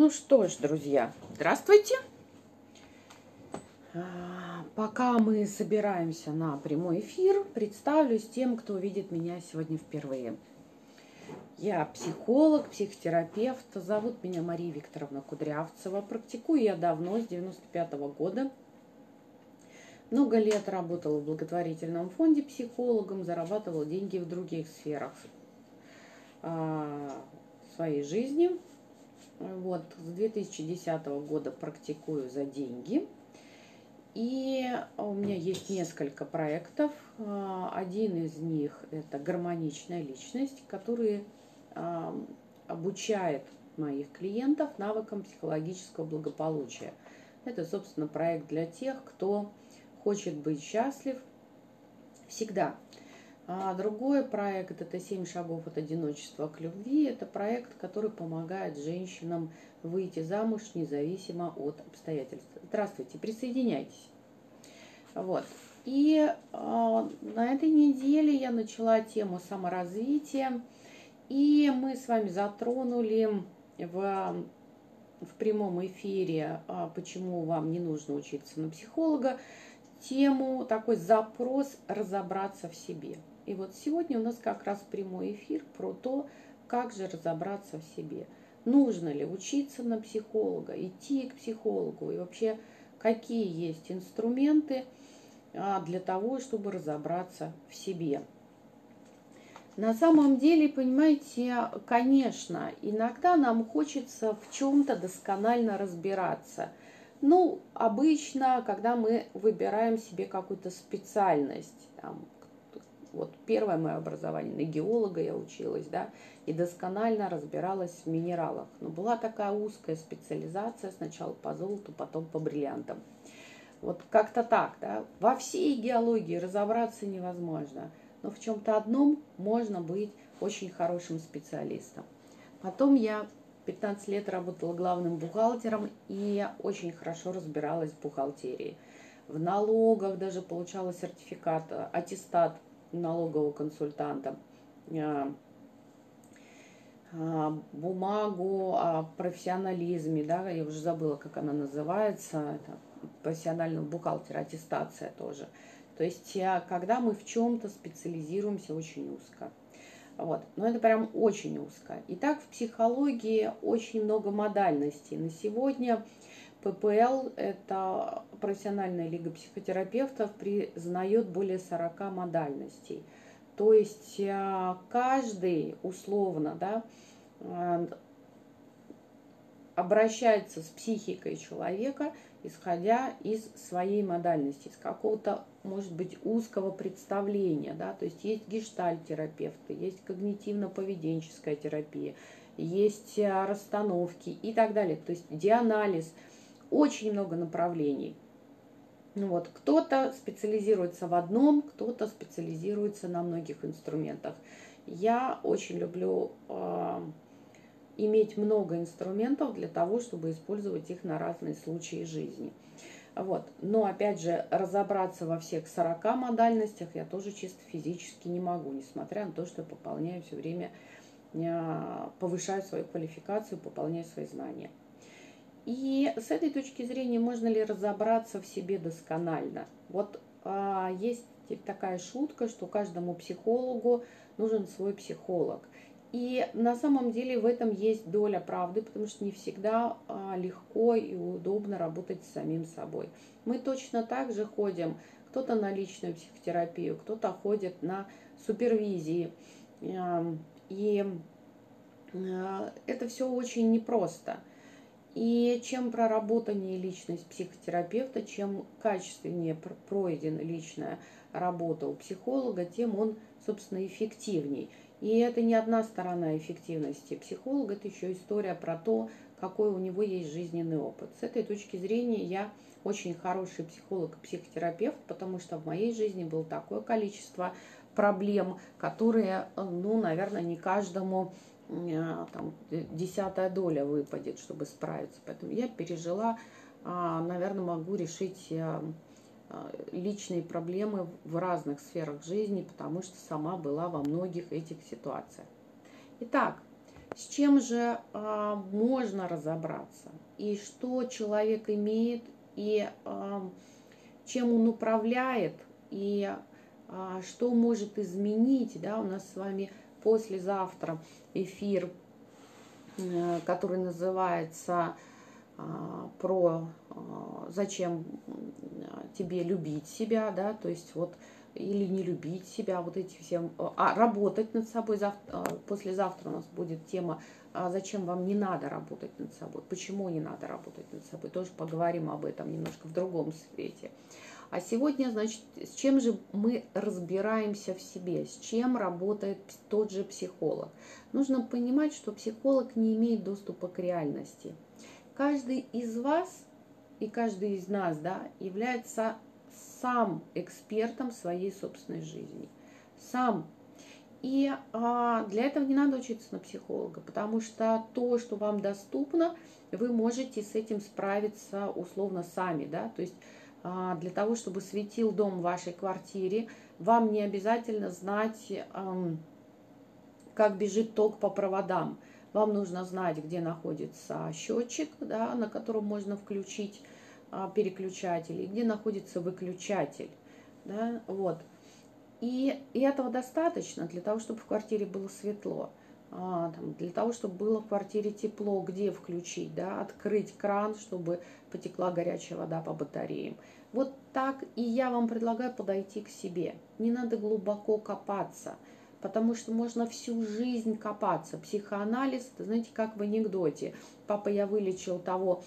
Ну что ж, друзья, здравствуйте. Пока мы собираемся на прямой эфир, представлюсь тем, кто увидит меня сегодня впервые. Я психолог, психотерапевт. Зовут меня Мария Викторовна Кудрявцева. Практикую я давно, с 95-го года. Много лет работала в благотворительном фонде психологом, зарабатывала деньги в других сферах своей жизни. Вот, с 2010 года практикую за деньги. И у меня есть несколько проектов. Один из них – это «Гармоничная личность», который обучает моих клиентов навыкам психологического благополучия. Это, собственно, проект для тех, кто хочет быть счастлив всегда. Другой проект – это «Семь шагов от одиночества к любви». Это проект, который помогает женщинам выйти замуж независимо от обстоятельств. Здравствуйте, присоединяйтесь. Вот. И на этой неделе я начала тему саморазвития. И мы с вами затронули в прямом эфире, почему вам не нужно учиться на психолога, тему, такой запрос «разобраться в себе». И вот сегодня у нас как раз прямой эфир про то, как же разобраться в себе. Нужно ли учиться на психолога, идти к психологу и вообще какие есть инструменты для того, чтобы разобраться в себе. На самом деле, понимаете, конечно, иногда нам хочется в чем-то досконально разбираться. Ну, обычно, когда мы выбираем себе какую-то специальность, там, вот первое мое образование, на геолога я училась, да, и досконально разбиралась в минералах. Но была такая узкая специализация, сначала по золоту, потом по бриллиантам. Вот как-то так, да. Во всей геологии разобраться невозможно, но в чем-то одном можно быть очень хорошим специалистом. Потом я 15 лет работала главным бухгалтером, и очень хорошо разбиралась в бухгалтерии. В налогах даже получала сертификат, аттестат налогового консультанта, бумагу о профессионализме, да, я уже забыла, как она называется, профессионального бухгалтера, аттестация тоже. То есть, когда мы в чем-то специализируемся очень узко. Вот. Но это прям очень узко. Итак, в психологии очень много модальностей. На сегодня ППЛ, это профессиональная лига психотерапевтов, признает более 40 модальностей. То есть каждый условно, да, обращается с психикой человека, исходя из своей модальности, из какого-то, может быть, узкого представления. Да? То есть есть гештальт-терапевты, есть когнитивно-поведенческая терапия, есть расстановки и так далее. То есть дианализ. Очень много направлений. Вот, кто-то специализируется в одном, кто-то специализируется на многих инструментах. Я очень люблю иметь много инструментов для того, чтобы использовать их на разные случаи жизни. Вот. Но, опять же, разобраться во всех 40 модальностях я тоже чисто физически не могу, несмотря на то, что я пополняю все время, повышаю свою квалификацию, пополняю свои знания. И с этой точки зрения, можно ли разобраться в себе досконально? Вот есть такая шутка, что каждому психологу нужен свой психолог. И на самом деле в этом есть доля правды, потому что не всегда легко и удобно работать с самим собой. Мы точно так же ходим, кто-то на личную психотерапию, кто-то ходит на супервизии. И это все очень непросто. И чем проработаннее личность психотерапевта, чем качественнее пройдена личная работа у психолога, тем он, собственно, эффективней. И это не одна сторона эффективности психолога, это еще история про то, какой у него есть жизненный опыт. С этой точки зрения я очень хороший психолог и психотерапевт, потому что в моей жизни было такое количество проблем, которые, ну, наверное, не каждому там 10-я доля выпадет, чтобы справиться. Поэтому я пережила, наверное, могу решить личные проблемы в разных сферах жизни, потому что сама была во многих этих ситуациях. Итак, С чем же можно разобраться, и что человек имеет, и чем он управляет, и что может изменить. Да, у нас с вами послезавтра эфир, который называется про зачем тебе любить себя, да, то есть вот или не любить себя, вот эти все, работать над собой. Послезавтра у нас будет тема, зачем вам не надо работать над собой, почему не надо работать над собой, тоже поговорим об этом немножко в другом свете. А сегодня, значит, с чем же мы разбираемся в себе, с чем работает тот же психолог. Нужно понимать, что психолог не имеет доступа к реальности. Каждый из вас и каждый из нас, да, является сам экспертом своей собственной жизни. Сам. И для этого не надо учиться на психолога, потому что то, что вам доступно, вы можете с этим справиться условно сами. Да? То есть для того, чтобы светил дом в вашей квартире, вам не обязательно знать, как бежит ток по проводам. Вам нужно знать, где находится счетчик, да, на котором можно включить переключатель, и где находится выключатель. Да, вот. И этого достаточно для того, чтобы в квартире было светло, для того, чтобы было в квартире тепло, где включить, да, открыть кран, чтобы потекла горячая вода по батареям. Вот так и я вам предлагаю подойти к себе. Не надо глубоко копаться. Потому что можно всю жизнь копаться. Психоанализ, знаете, как в анекдоте. Папа, я вылечил того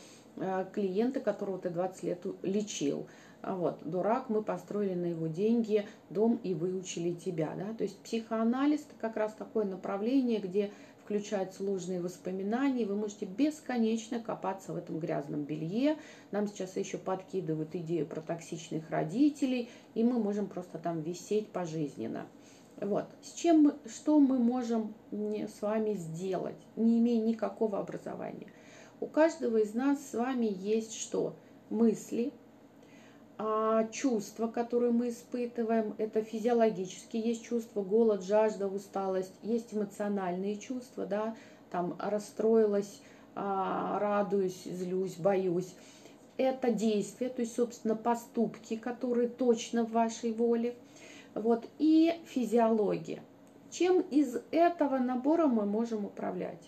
клиента, которого ты 20 лет лечил. Вот, дурак, мы построили на его деньги дом и выучили тебя. Да? То есть психоанализ — это как раз такое направление, где включают сложные воспоминания. Вы можете бесконечно копаться в этом грязном белье. Нам сейчас еще подкидывают идею про токсичных родителей, и мы можем просто там висеть пожизненно. Вот. Что мы можем с вами сделать, не имея никакого образования? У каждого из нас с вами есть что? Мысли, чувства, которые мы испытываем. Это физиологические есть чувства: голод, жажда, усталость. Есть эмоциональные чувства, да, там расстроилась, радуюсь, злюсь, боюсь. Это действия, то есть, собственно, поступки, которые точно в вашей воле. Вот, и физиология. Чем из этого набора мы можем управлять?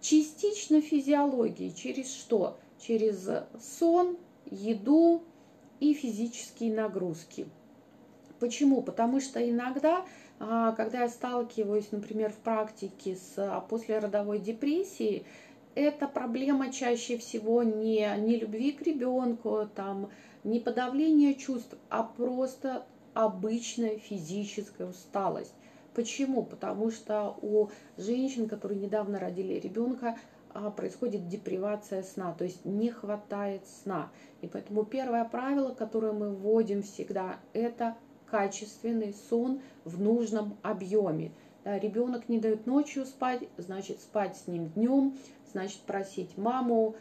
Частично физиологией. Через что? Через сон, еду и физические нагрузки. Почему? Потому что иногда, когда я сталкиваюсь, например, в практике с послеродовой депрессией, эта проблема чаще всего не любви к ребенку, там, не подавление чувств, а просто обычная физическая усталость. Почему? Потому что у женщин, которые недавно родили ребенка, происходит депривация сна, то есть не хватает сна. И поэтому первое правило, которое мы вводим всегда, это качественный сон в нужном объеме. Да, ребенок не дает ночью спать, значит спать с ним днем, значит просить маму,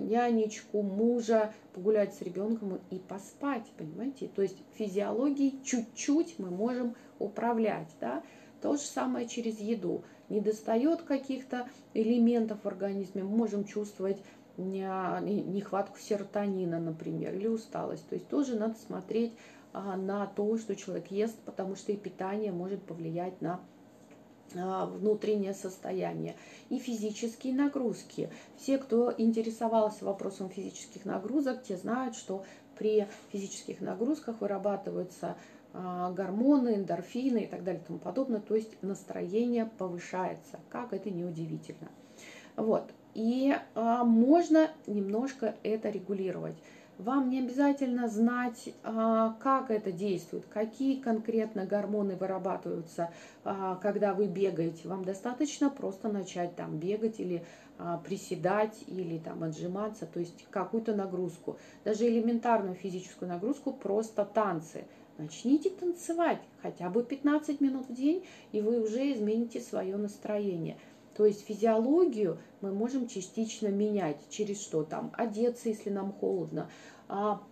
нянечку, мужа, погулять с ребенком и поспать, понимаете? То есть физиологией чуть-чуть мы можем управлять, да? То же самое через еду. Недостает каких-то элементов в организме, мы можем чувствовать нехватку серотонина, например, или усталость. То есть тоже надо смотреть на то, что человек ест, потому что и питание может повлиять на внутреннее состояние. И физические нагрузки. Все, кто интересовался вопросом физических нагрузок, те знают, что при физических нагрузках вырабатываются гормоны, эндорфины и так далее и тому подобное. То есть настроение повышается. Как это неудивительно. Вот. И можно немножко это регулировать. Вам не обязательно знать, как это действует, какие конкретно гормоны вырабатываются, когда вы бегаете. Вам достаточно просто начать там бегать или приседать, или там отжиматься, то есть какую-то нагрузку. Даже элементарную физическую нагрузку, просто танцы. Начните танцевать хотя бы 15 минут в день, и вы уже измените свое настроение. То есть физиологию мы можем частично менять. Через что? Там одеться, если нам холодно,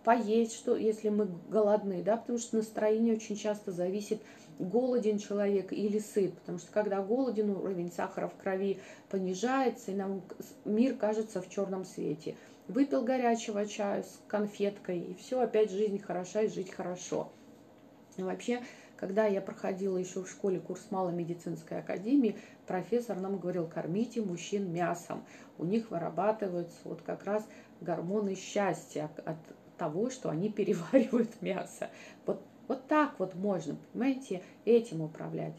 поесть, что, если мы голодны, да, потому что настроение очень часто зависит голоден человек или сыт, потому что когда голоден, уровень сахара в крови понижается, и нам мир кажется в черном свете. Выпил горячего чая с конфеткой, и все, опять жизнь хороша и жить хорошо. И вообще, когда я проходила еще в школе курс малой медицинской академии, профессор нам говорил: кормите мужчин мясом, у них вырабатываются вот как раз гормоны счастья от того, что они переваривают мясо. Вот так вот можно, понимаете, этим управлять.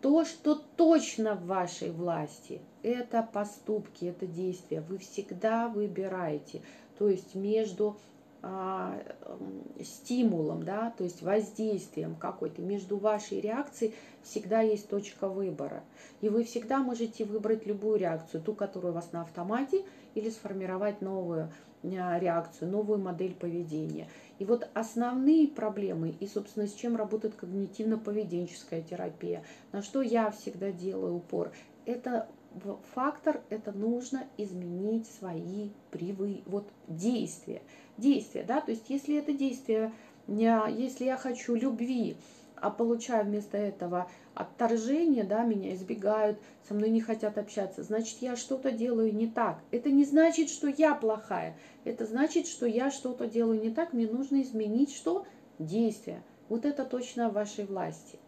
То, что точно в вашей власти, это поступки, это действия. Вы всегда выбираете, то есть между стимулом, да, то есть воздействием какой-то, между вашей реакцией всегда есть точка выбора. И вы всегда можете выбрать любую реакцию, ту, которая у вас на автомате, или сформировать новую реакцию, новую модель поведения. И вот основные проблемы, и, собственно, с чем работает когнитивно-поведенческая терапия, на что я всегда делаю упор, это фактор, это нужно изменить свои действия. Действия, да, то есть если это действие, если я хочу любви, а получаю вместо этого отторжение, да, меня избегают, со мной не хотят общаться, значит, я что-то делаю не так. Это не значит, что я плохая, это значит, что я что-то делаю не так, мне нужно изменить что? Действие. Вот это точно в вашей власти.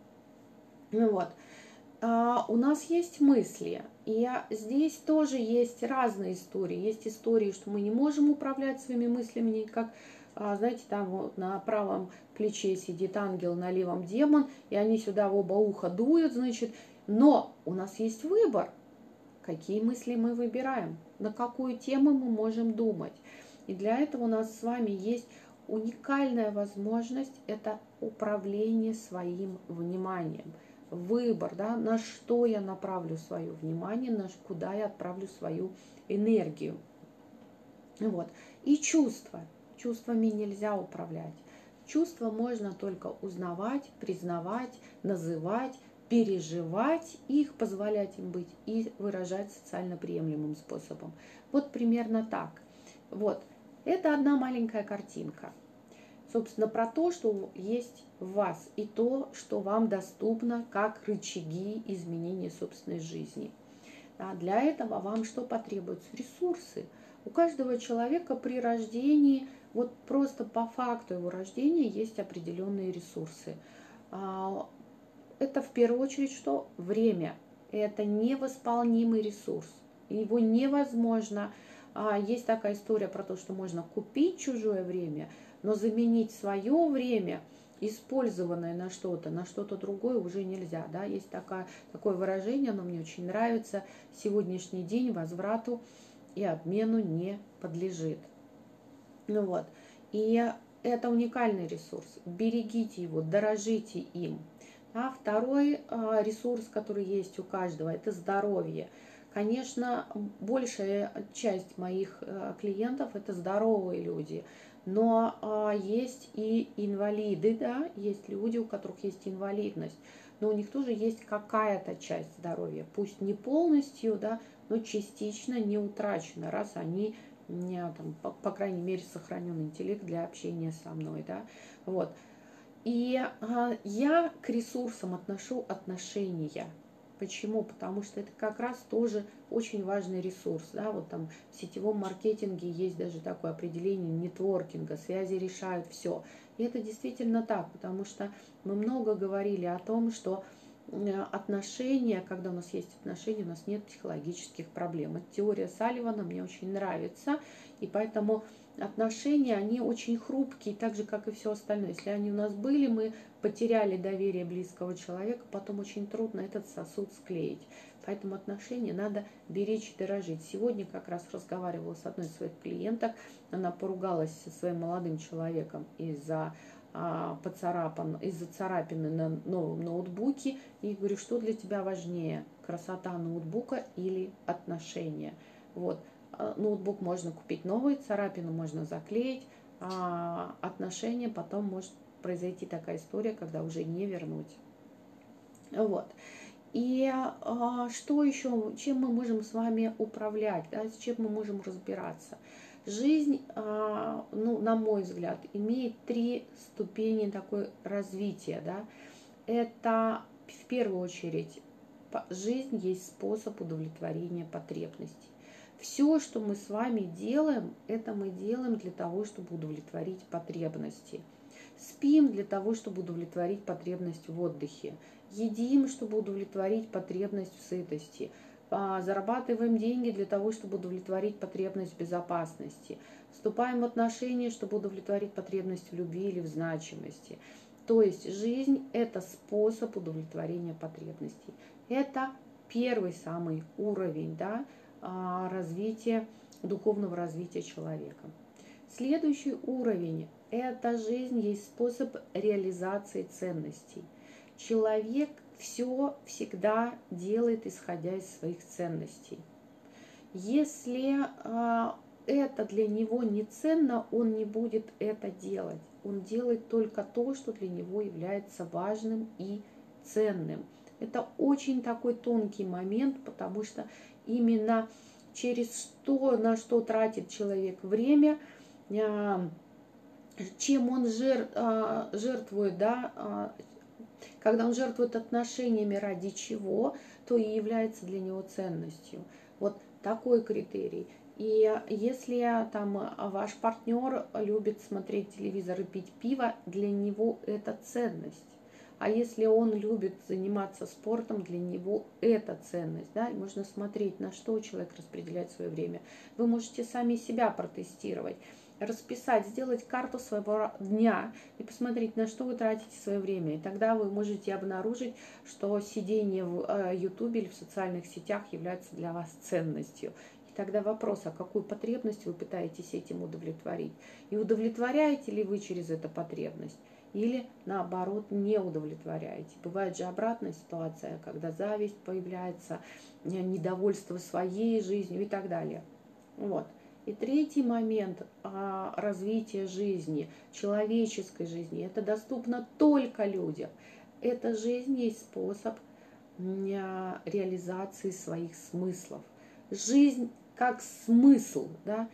Вот. У нас есть мысли, и здесь тоже есть разные истории. Есть истории, что мы не можем управлять своими мыслями никак. Знаете, там вот на правом плече сидит ангел, на левом демон, и они сюда в оба уха дуют, значит. Но у нас есть выбор, какие мысли мы выбираем, на какую тему мы можем думать. И для этого у нас с вами есть уникальная возможность – это управление своим вниманием. Выбор, да, на что я направлю свое внимание, куда я отправлю свою энергию. Вот. И чувства. Чувствами нельзя управлять. Чувства можно только узнавать, признавать, называть, переживать, их позволять им быть и выражать социально приемлемым способом. Вот примерно так. Вот. Это одна маленькая картинка. Собственно, про то, что есть в вас, и то, что вам доступно как рычаги изменения собственной жизни. А для этого вам что потребуется? Ресурсы. У каждого человека при рождении, вот просто по факту его рождения, есть определенные ресурсы. Это в первую очередь что? Время. Это невосполнимый ресурс. Его невозможно. Есть такая история про то, что можно купить чужое время, но заменить свое время, использованное на что-то другое уже нельзя. Да? Есть такое выражение, оно мне очень нравится. Сегодняшний день возврату и обмену не подлежит. Ну вот. И это уникальный ресурс. Берегите его, дорожите им. А второй ресурс, который есть у каждого, это здоровье. Конечно, большая часть моих клиентов – это здоровые люди. Но есть и инвалиды, да, есть люди, у которых есть инвалидность, но у них тоже есть какая-то часть здоровья, пусть не полностью, да, но частично не утрачена, раз они, там, по крайней мере, сохранен интеллект для общения со мной, да, вот. И я к ресурсам отношу отношения. Почему? Потому что это как раз тоже очень важный ресурс. Да? Вот там в сетевом маркетинге есть даже такое определение нетворкинга, связи решают все. И это действительно так, потому что мы много говорили о том, что отношения, когда у нас есть отношения, у нас нет психологических проблем. Эта теория Салливана мне очень нравится, и поэтому отношения, они очень хрупкие, так же, как и все остальное. Если они у нас были, мы потеряли доверие близкого человека, потом очень трудно этот сосуд склеить. Поэтому отношения надо беречь и дорожить. Сегодня как раз разговаривала с одной из своих клиенток, она поругалась со своим молодым человеком из-за царапины на новом ноутбуке, и говорю, что для тебя важнее, красота ноутбука или отношения? Вот. Ноутбук можно купить новый, царапину можно заклеить, а отношения потом может произойти такая история, когда уже не вернуть. Вот. И что еще, чем мы можем с вами управлять, да, с чем мы можем разбираться? Жизнь, ну, на мой взгляд, имеет три ступени такой развития, да. это в первую очередь жизнь есть способ удовлетворения потребностей. Все, что мы с вами делаем, это мы делаем для того, чтобы удовлетворить потребности. Спим для того, чтобы удовлетворить потребность в отдыхе. Едим, чтобы удовлетворить потребность в сытости. Зарабатываем деньги для того, чтобы удовлетворить потребность в безопасности. Вступаем в отношения, чтобы удовлетворить потребность в любви или в значимости. То есть жизнь – это способ удовлетворения потребностей. Это первый самый уровень, да, развития, духовного развития человека. Следующий уровень – это жизнь есть способ реализации ценностей. Человек все всегда делает, исходя из своих ценностей. Если это для него не ценно, он не будет это делать. Он делает только то, что для него является важным и ценным. Это очень такой тонкий момент, потому что именно через то, на что тратит человек время, чем он жертвует, да, когда он жертвует отношениями ради чего, то и является для него ценностью. Вот такой критерий. И если там ваш партнер любит смотреть телевизор и пить пиво, для него это ценность. А если он любит заниматься спортом, для него это ценность. Да? Можно смотреть, на что человек распределяет свое время. Вы можете сами себя протестировать, расписать, сделать карту своего дня и посмотреть, на что вы тратите свое время. И тогда вы можете обнаружить, что сидение в YouTube или в социальных сетях является для вас ценностью. И тогда вопрос, а какую потребность вы пытаетесь этим удовлетворить? И удовлетворяете ли вы через эту потребность? Или, наоборот, не удовлетворяете. Бывает же обратная ситуация, когда зависть появляется, недовольство своей жизнью и так далее. Вот. И третий момент развития жизни, человеческой жизни, это доступно только людям. Эта жизнь есть способ реализации своих смыслов. Жизнь как смысл, да?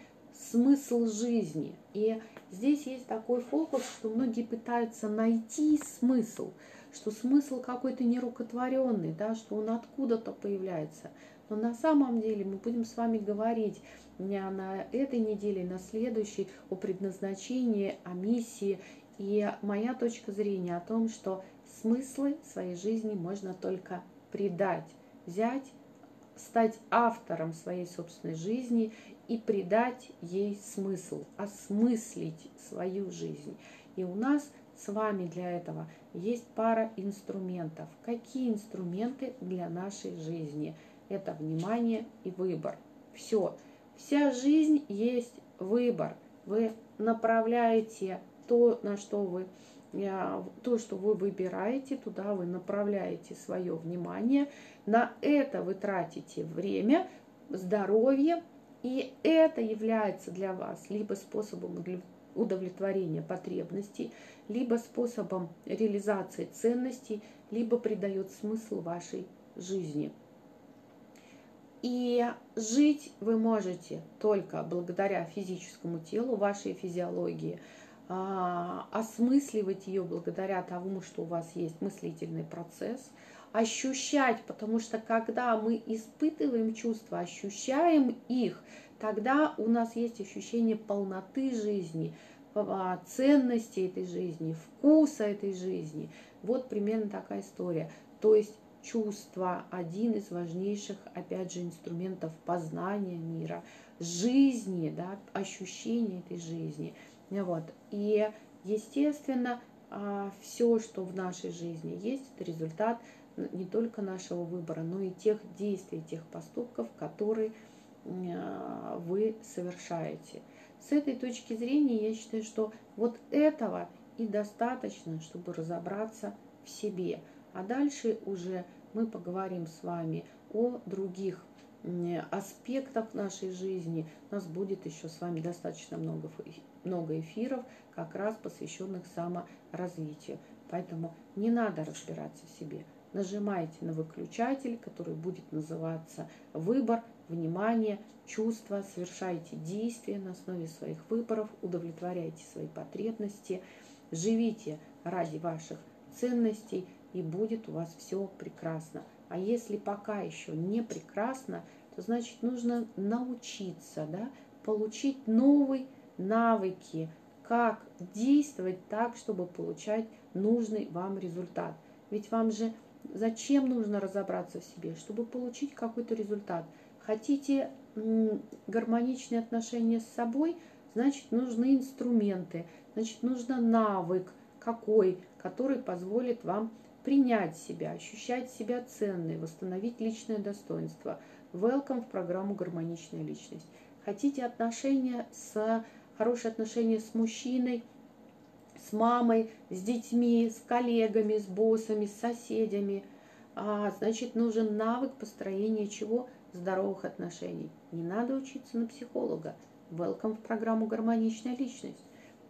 Смысл жизни. И здесь есть такой фокус, что многие пытаются найти смысл, что смысл какой-то нерукотворенный, да, что он откуда-то появляется. Но на самом деле мы будем с вами говорить на этой неделе, на следующей о предназначении, о миссии. И моя точка зрения о том, что смыслы своей жизни можно только придать, взять, стать автором своей собственной жизни и придать ей смысл, осмыслить свою жизнь. И у нас с вами для этого есть пара инструментов. Какие инструменты для нашей жизни? Это внимание и выбор. Все. Вся жизнь есть выбор. Вы направляете то, на что вы... То, что вы выбираете, туда вы направляете свое внимание, на это вы тратите время, здоровье, и это является для вас либо способом удовлетворения потребностей, либо способом реализации ценностей, либо придает смысл вашей жизни. И жить вы можете только благодаря физическому телу, вашей физиологии, осмысливать ее благодаря тому, что у вас есть мыслительный процесс, ощущать, потому что когда мы испытываем чувства, ощущаем их, тогда у нас есть ощущение полноты жизни, ценности этой жизни, вкуса этой жизни. Вот примерно такая история. То есть чувства – один из важнейших, опять же, инструментов познания мира, жизни, да, ощущения этой жизни. Вот. И, естественно, все, что в нашей жизни есть, это результат не только нашего выбора, но и тех действий, тех поступков, которые вы совершаете. С этой точки зрения я считаю, что вот этого и достаточно, чтобы разобраться в себе. А дальше уже мы поговорим с вами о других аспектах нашей жизни. У нас будет еще с вами достаточно много эфиров, как раз посвященных саморазвитию. Поэтому не надо разбираться в себе. Нажимайте на выключатель, который будет называться «Выбор», «Внимание», «Чувства». Совершайте действия на основе своих выборов, удовлетворяйте свои потребности, живите ради ваших ценностей и будет у вас все прекрасно. А если пока еще не прекрасно, то значит нужно научиться, да, получить новые навыки, как действовать так, чтобы получать нужный вам результат. Ведь вам же зачем нужно разобраться в себе? Чтобы получить какой-то результат. Хотите гармоничные отношения с собой, значит нужны инструменты, значит нужен навык какой, который позволит вам принять себя, ощущать себя ценной, восстановить личное достоинство. Welcome в программу «Гармоничная личность». Хотите хорошие отношения с мужчиной, с мамой, с детьми, с коллегами, с боссами, с соседями, значит, нужен навык построения чего? Здоровых отношений. Не надо учиться на психолога. Welcome в программу «Гармоничная личность».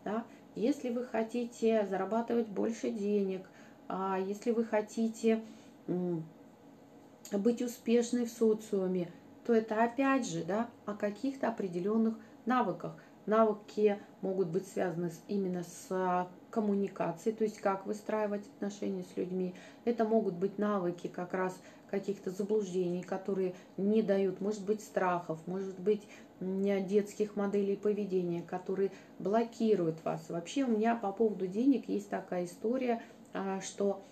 Да? Если вы хотите зарабатывать больше денег, если вы хотите быть успешной в социуме, то это опять же, да, о каких-то определенных навыках. Навыки могут быть связаны именно с коммуникацией, то есть как выстраивать отношения с людьми. Это могут быть навыки как раз каких-то заблуждений, которые не дают, может быть, страхов, может быть, детских моделей поведения, которые блокируют вас. Вообще у меня по поводу денег есть такая история, что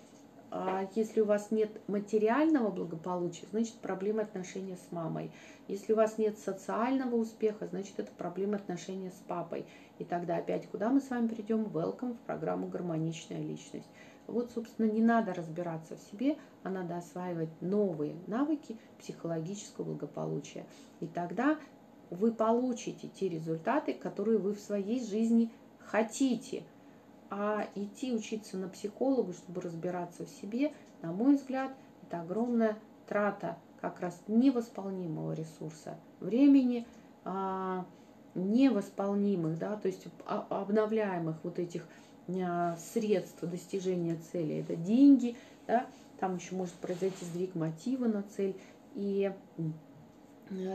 если у вас нет материального благополучия, значит проблема отношения с мамой. Если у вас нет социального успеха, значит это проблема отношения с папой. И тогда опять куда мы с вами придем? Welcome в программу «Гармоничная личность». Вот, собственно, не надо разбираться в себе, а надо осваивать новые навыки психологического благополучия. И тогда вы получите те результаты, которые вы в своей жизни хотите. А идти учиться на психолога, чтобы разбираться в себе, на мой взгляд, это огромная трата как раз невосполнимого ресурса времени, невосполнимых, да, то есть обновляемых вот этих средств достижения цели. Это деньги, да, там еще может произойти сдвиг мотива на цель. И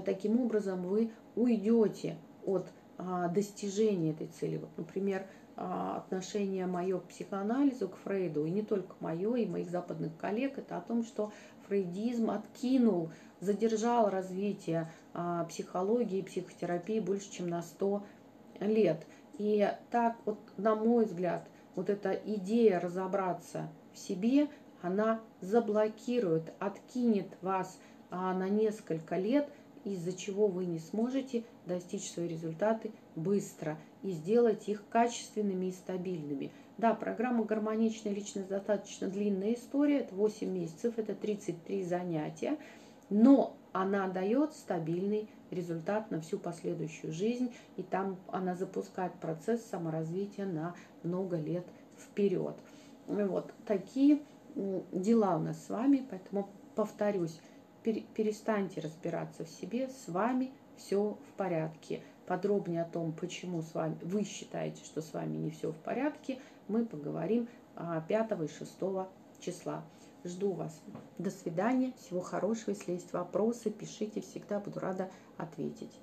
таким образом вы уйдете от достижения этой цели. Вот, например, отношение мое к психоанализу, к Фрейду, и не только мое, и моих западных коллег, это о том, что фрейдизм откинул, задержал развитие психологии и психотерапии больше, чем на 100 лет. И так, вот, на мой взгляд, вот эта идея разобраться в себе, она заблокирует, откинет вас на несколько лет, из-за чего вы не сможете достичь свои результаты быстро и сделать их качественными и стабильными. Да, программа «Гармоничная личность» достаточно длинная история, это 8 месяцев, это 33 занятия, но она дает стабильный результат на всю последующую жизнь, и там она запускает процесс саморазвития на много лет вперед. Вот такие дела у нас с вами, поэтому повторюсь, перестаньте разбираться в себе, с вами все в порядке. Подробнее о том, почему с вами, вы считаете, что с вами не все в порядке, мы поговорим 5 и 6 числа. Жду вас. До свидания, всего хорошего. Если есть вопросы, пишите, всегда буду рада ответить.